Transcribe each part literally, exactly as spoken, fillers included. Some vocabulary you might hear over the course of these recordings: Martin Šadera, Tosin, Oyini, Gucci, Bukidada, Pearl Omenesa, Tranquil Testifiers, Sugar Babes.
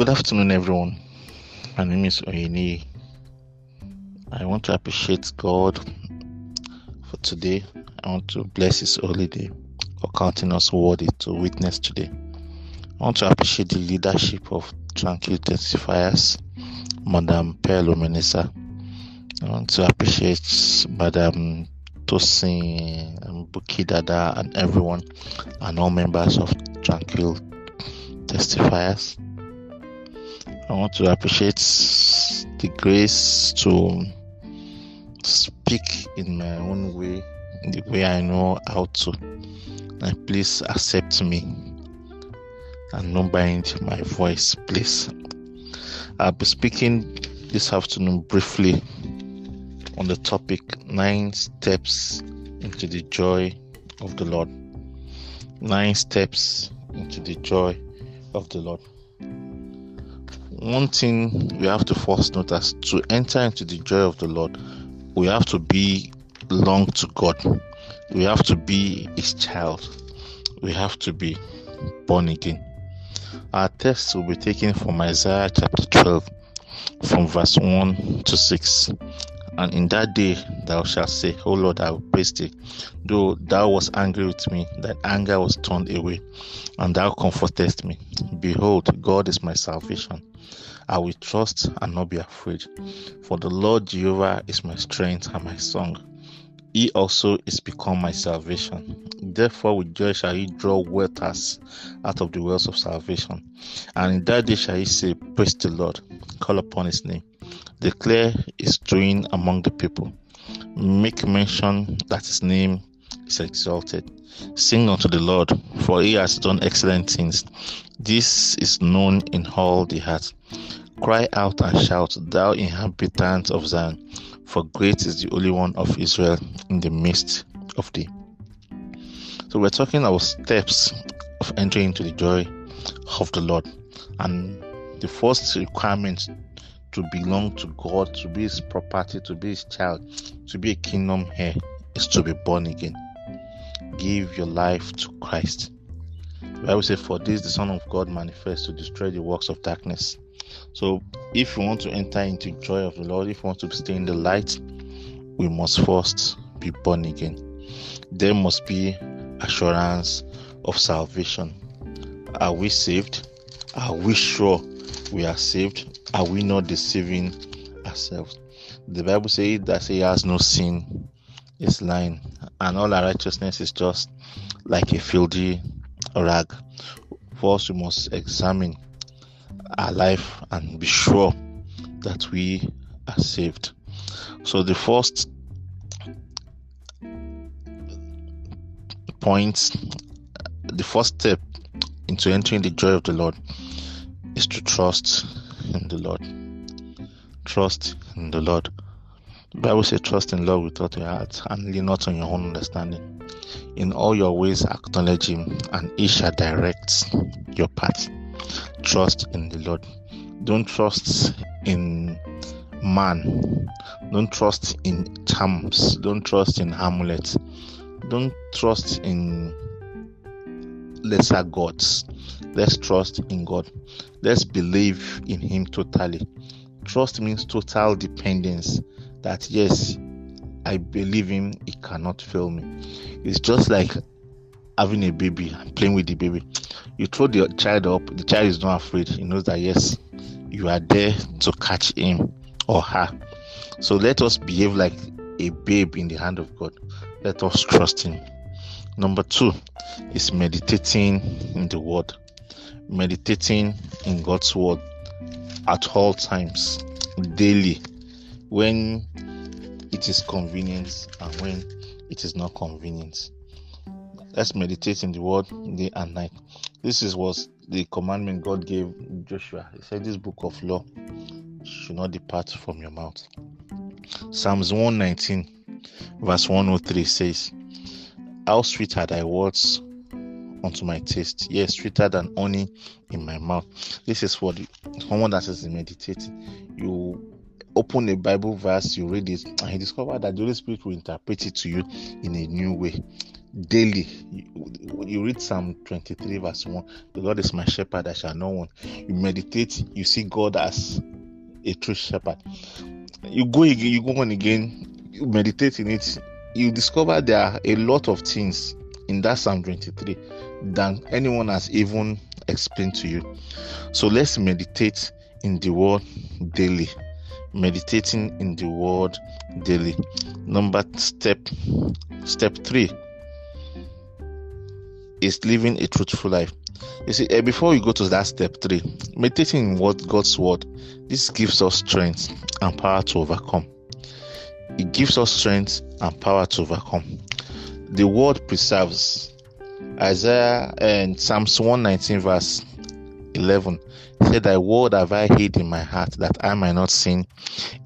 Good afternoon, everyone. My name is Oyini. I want to appreciate God for today. I want to bless His holy day for counting us worthy to witness today. I want to appreciate the leadership of Tranquil Testifiers, Madam Pearl Omenesa. I want to appreciate Madam Tosin and Bukidada and everyone and all members of Tranquil Testifiers. I want to appreciate the grace to speak in my own way, in the way I know how to. And please accept me and don't bind my voice, please. I'll be speaking this afternoon briefly on the topic Nine Steps into the Joy of the Lord. Nine Steps into the Joy of the Lord. One thing we have to first note is to enter into the joy of the Lord, we have to belong to God. We have to be His child. We have to be born again. Our text will be taken from Isaiah chapter twelve, from verse one to six. And in that day thou shalt say, O Lord, I will praise thee. Though thou wast angry with me, thy anger was turned away, and thou comfortest me. Behold, God is my salvation. I will trust and not be afraid. For the Lord Jehovah is my strength and my song. He also is become my salvation. Therefore with joy shall he draw waters out of the wells of salvation. And in that day shall he say, Praise the Lord, call upon his name. Declare his doing among the people. Make mention that his name is exalted. Sing unto the Lord, for he has done excellent things. This is known in all the earth. Cry out and shout, thou inhabitant of Zion, for great is the Holy One of Israel in the midst of thee. So we're talking about steps of entering into the joy of the Lord. And the first requirement to belong to God, to be His property, to be His child, to be a kingdom heir, is to be born again. Give your life to Christ. The Bible says, for this the Son of God manifests to destroy the works of darkness. So if you want to enter into the joy of the Lord, if you want to stay in the light, we must first be born again. There must be assurance of salvation. Are we saved? Are we sure we are saved? Are we not deceiving ourselves? The Bible says that he has no sin, is lying, and all our righteousness is just like a filthy rag. First, we must examine our life and be sure that we are saved. So the first point, the first step into entering the joy of the Lord is to trust in the Lord. Trust in the Lord. The Bible says, trust in the Lord with all your heart and lean not on your own understanding. In all your ways acknowledge Him, and He shall direct your path. Trust in the Lord. Don't trust in man. Don't trust in charms. Don't trust in amulets. Don't trust in lesser gods. Let's trust in God. Let's believe in Him totally. Trust means total dependence, that yes, I believe Him, He cannot fail me. It's just like having a baby and playing with the baby. You throw the child up, the child is not afraid. He knows that yes, you are there to catch him or her. So let us behave like a babe in the hand of God. Let us trust Him. Number two is meditating in the Word. Meditating in God's Word at all times, daily, when it is convenient and when it is not convenient. Let's meditate in the Word day and night. This is was the commandment God gave Joshua. He said, this book of law should not depart from your mouth. Psalms one nineteen verse one oh three says, how sweet are thy words unto my taste, yes, sweeter than honey in my mouth. This is for the someone that is meditating. You open a Bible verse, you read it, and you discover that the Holy Spirit will interpret it to you in a new way. daily. You, you read Psalm twenty-three verse one, the Lord is my shepherd, I shall not want. You meditate, you see God as a true shepherd. You go again, you go on again, you meditate in it, you discover there are a lot of things in that Psalm twenty-three than anyone has even explained to you. So let's meditate in the word daily. Meditating in the word daily. Number step, step three is living a truthful life. You see, before we go to that step three, meditating in what God's word, this gives us strength and power to overcome. It gives us strength and power to overcome. The word preserves. Isaiah and Psalms one nineteen verse eleven said, "Thy word have I hid in my heart, that I might not sin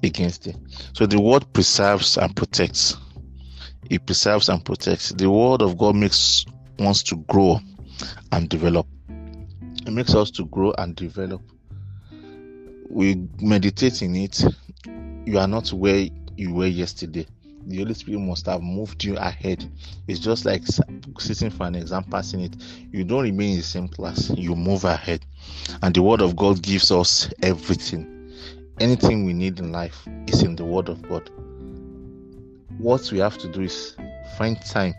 against thee." So the word preserves and protects. It preserves and protects. The word of God makes wants to grow and develop. It makes us to grow and develop. We meditate in it. You are not where you were yesterday. The Holy Spirit must have moved you ahead. It's just like sitting for an exam, passing it. You don't remain in the same class. You move ahead. And the Word of God gives us everything. Anything we need in life is in the Word of God. What we have to do is find time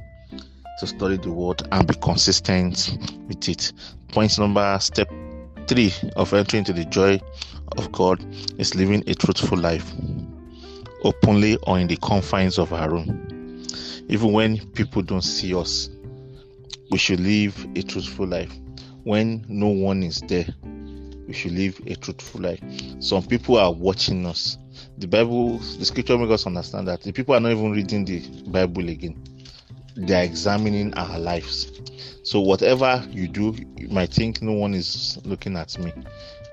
to study the Word and be consistent with it. Point number, step three of entering into the joy of God is living a truthful life. Openly or in the confines of our room. Even when people don't see us, we should live a truthful life. When no one is there, we should live a truthful life. Some people are watching us. The Bible, the scripture makes us understand that the people are not even reading the Bible again. They are examining our lives. So whatever you do, you might think no one is looking at me.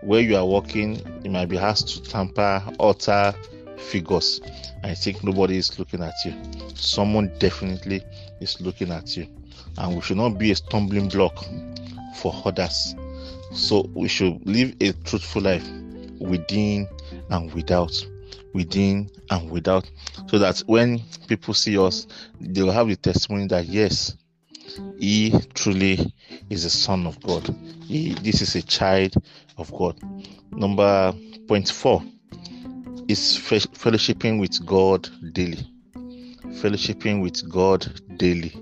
Where you are walking, you might be asked to tamper, alter, figures. I think nobody is looking at you. Someone definitely is looking at you, and we should not be a stumbling block for others. So we should live a truthful life within and without, within and without, so that when people see us, they will have the testimony that yes, he truly is a son of God. He, this is a child of God. Number point four is fellowshipping with God daily. Fellowshipping with God daily.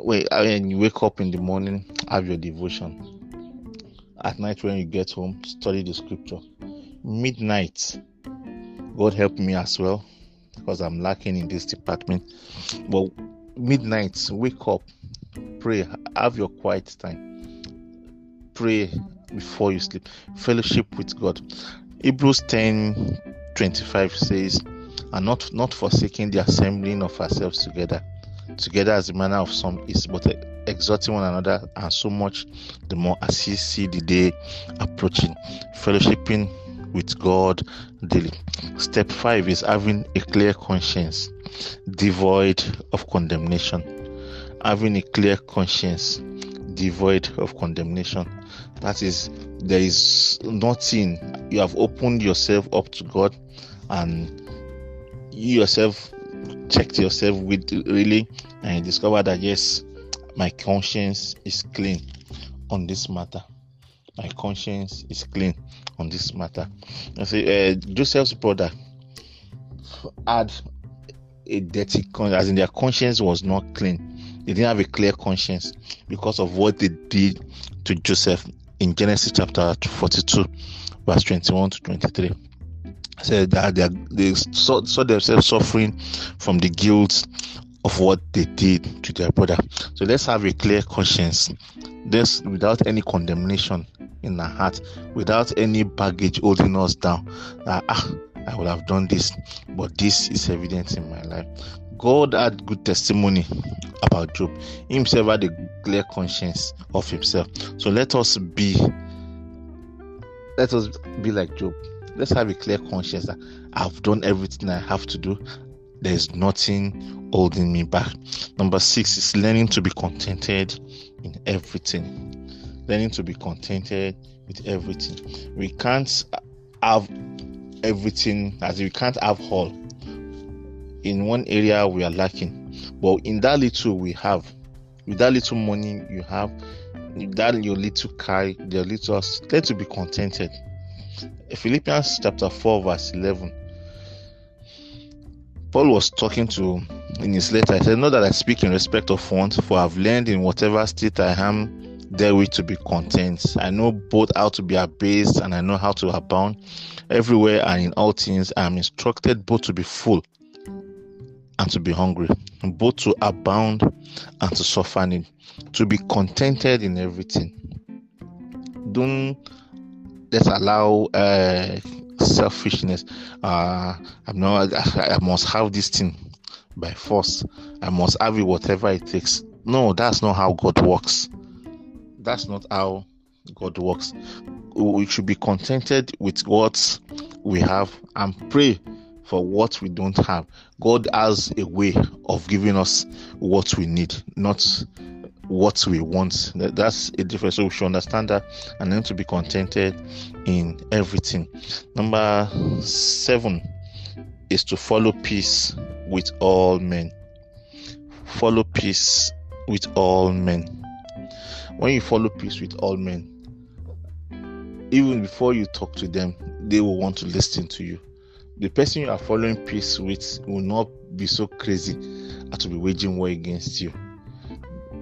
Wait, I mean, you wake up in the morning, have your devotion. At night when you get home, study the scripture. Midnight, God help me as well, because I'm lacking in this department. But midnight, wake up, pray, have your quiet time. Pray before you sleep. Fellowship with God. Hebrews ten twenty-five says, "And not not forsaking the assembling of ourselves together, together as the manner of some is, but exhorting one another, and so much the more as ye see the day approaching." Fellowshipping with God daily. Step five is having a clear conscience, devoid of condemnation. Having a clear conscience, devoid of condemnation. That is, there is nothing. You have opened yourself up to God, and you yourself checked yourself with really, and you discover that yes, my conscience is clean on this matter. My conscience is clean on this matter. I say, uh, Joseph's brother had a dirty conscience, as in their conscience was not clean. They didn't have a clear conscience because of what they did to Joseph in Genesis chapter forty-two, verse twenty-one to twenty-three. Said that they, they saw, saw themselves suffering from the guilt of what they did to their brother. So let's have a clear conscience. This without any condemnation in our heart, without any baggage holding us down. That, ah, I would have done this, but this is evident in my life. God had good testimony about Job. Himself had a clear conscience of himself. So let us be, let us be like Job. Let's have a clear conscience that I've done everything I have to do. There's nothing holding me back. Number six is learning to be contented in everything. Learning to be contented with everything. We can't have everything, as we can't have all. In one area we are lacking, But in that little we have, with that little money you have, with that your little car, your little house, let you be contented. Philippians chapter four verse eleven. Paul was talking to in his letter. He said, "Not that I speak in respect of want, for I have learned in whatever state I am therewith to be content. I know both how to be abased and I know how to abound. Everywhere and in all things I am instructed both to be full and to be hungry, both to abound and to suffer need, to be contented in everything." Don't let's allow uh, selfishness. Uh, I'm not. I, I must have this thing by force. I must have it, whatever it takes. No, that's not how God works. That's not how God works. We should be contented with what we have and pray for what we don't have. God has a way of giving us what we need, not what we want. That's a difference. So we should understand that and then to be contented in everything. Number seven is to follow peace with all men. Follow peace with all men. When you follow peace with all men, even before you talk to them, they will want to listen to you. The person you are following peace with will not be so crazy as to be waging war against you.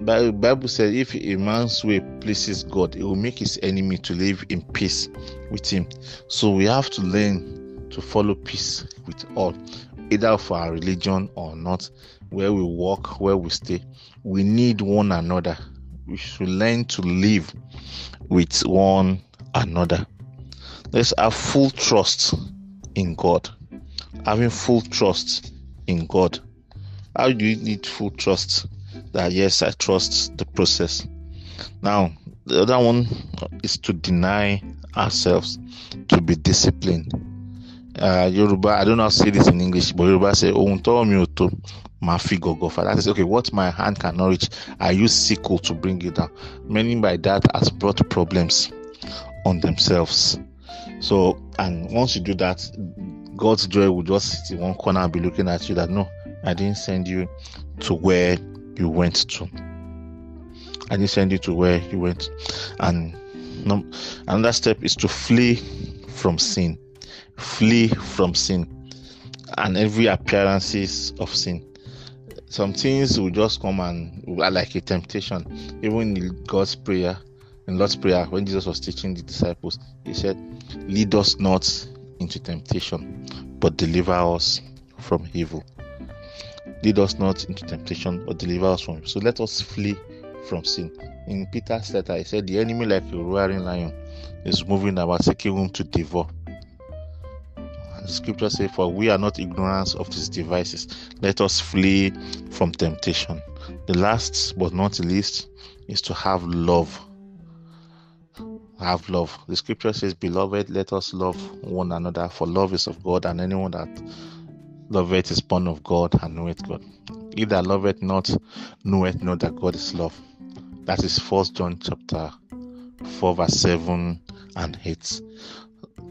The Bible says, if a man's way pleases God, it will make his enemy to live in peace with him. So we have to learn to follow peace with all, either for our religion or not, where we walk, where we stay. We need one another. We should learn to live with one another. Let's have full trust in God. Having full trust in God. How do you need full trust? That yes, I trust the process. Now, the other one is to deny ourselves, to be disciplined. Uh, Yoruba, I don't know how to say this in English, but Yoruba say, "Ohun tó mi ò tó, màá fi gọ̀gọ̀ fà." That is, okay, what my hand cannot reach, I use sickle to bring it down. Many by that has brought problems on themselves. So, and once you do that, God's joy will just sit in one corner and be looking at you that, no, I didn't send you to where you went to. I didn't send you to where you went. And num- another step is to flee from sin. Flee from sin and every appearances of sin. Some things will just come and like a temptation. Even in God's prayer, in Lord's prayer, when Jesus was teaching the disciples, he said, "Lead us not into temptation, but deliver us from evil." Lead us not into temptation, but deliver us from it. So let us flee from sin. In Peter's letter, he said, "The enemy, like a roaring lion, is moving about, seeking whom to devour." And the scripture says, "For we are not ignorant of his devices." Let us flee from temptation. The last, but not the least, is to have love. Have love. The scripture says, "Beloved, let us love one another, for love is of God, and anyone that loveth is born of God and knoweth God. He that loveth not knoweth not that God is love." That is First John chapter four verse seven and eight.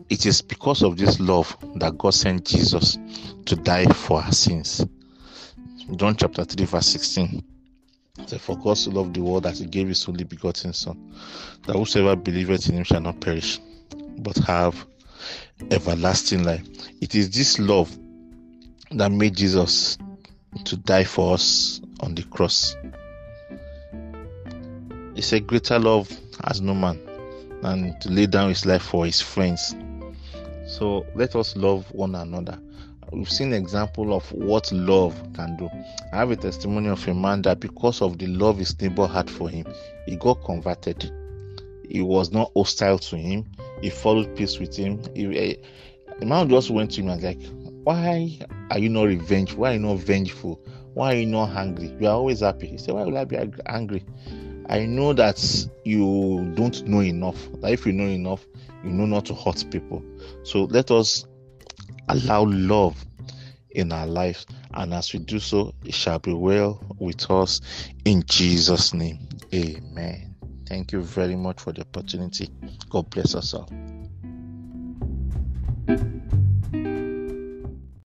It is because of this love that God sent Jesus to die for our sins. John chapter three verse sixteen. So for God so loved the world that he gave his only begotten Son, that whosoever believeth in him shall not perish, but have everlasting life. It is this love that made Jesus to die for us on the cross. He said, "Greater love has no man than to lay down his life for his friends." So let us love one another. We've seen example of what love can do. I have a testimony of a man that because of the love his neighbor had for him, he got converted. He was not hostile to him. He followed peace with him. He, a man just went to him and like, "Why are you not revengeful? Why are you not vengeful? Why are you not angry? You are always happy." He said, "Why will I be angry? I know that you don't know enough. That if you know enough, you know not to hurt people." So let us allow love in our lives. And as we do so, it shall be well with us in Jesus' name. Amen. Thank you very much for the opportunity. God bless us all.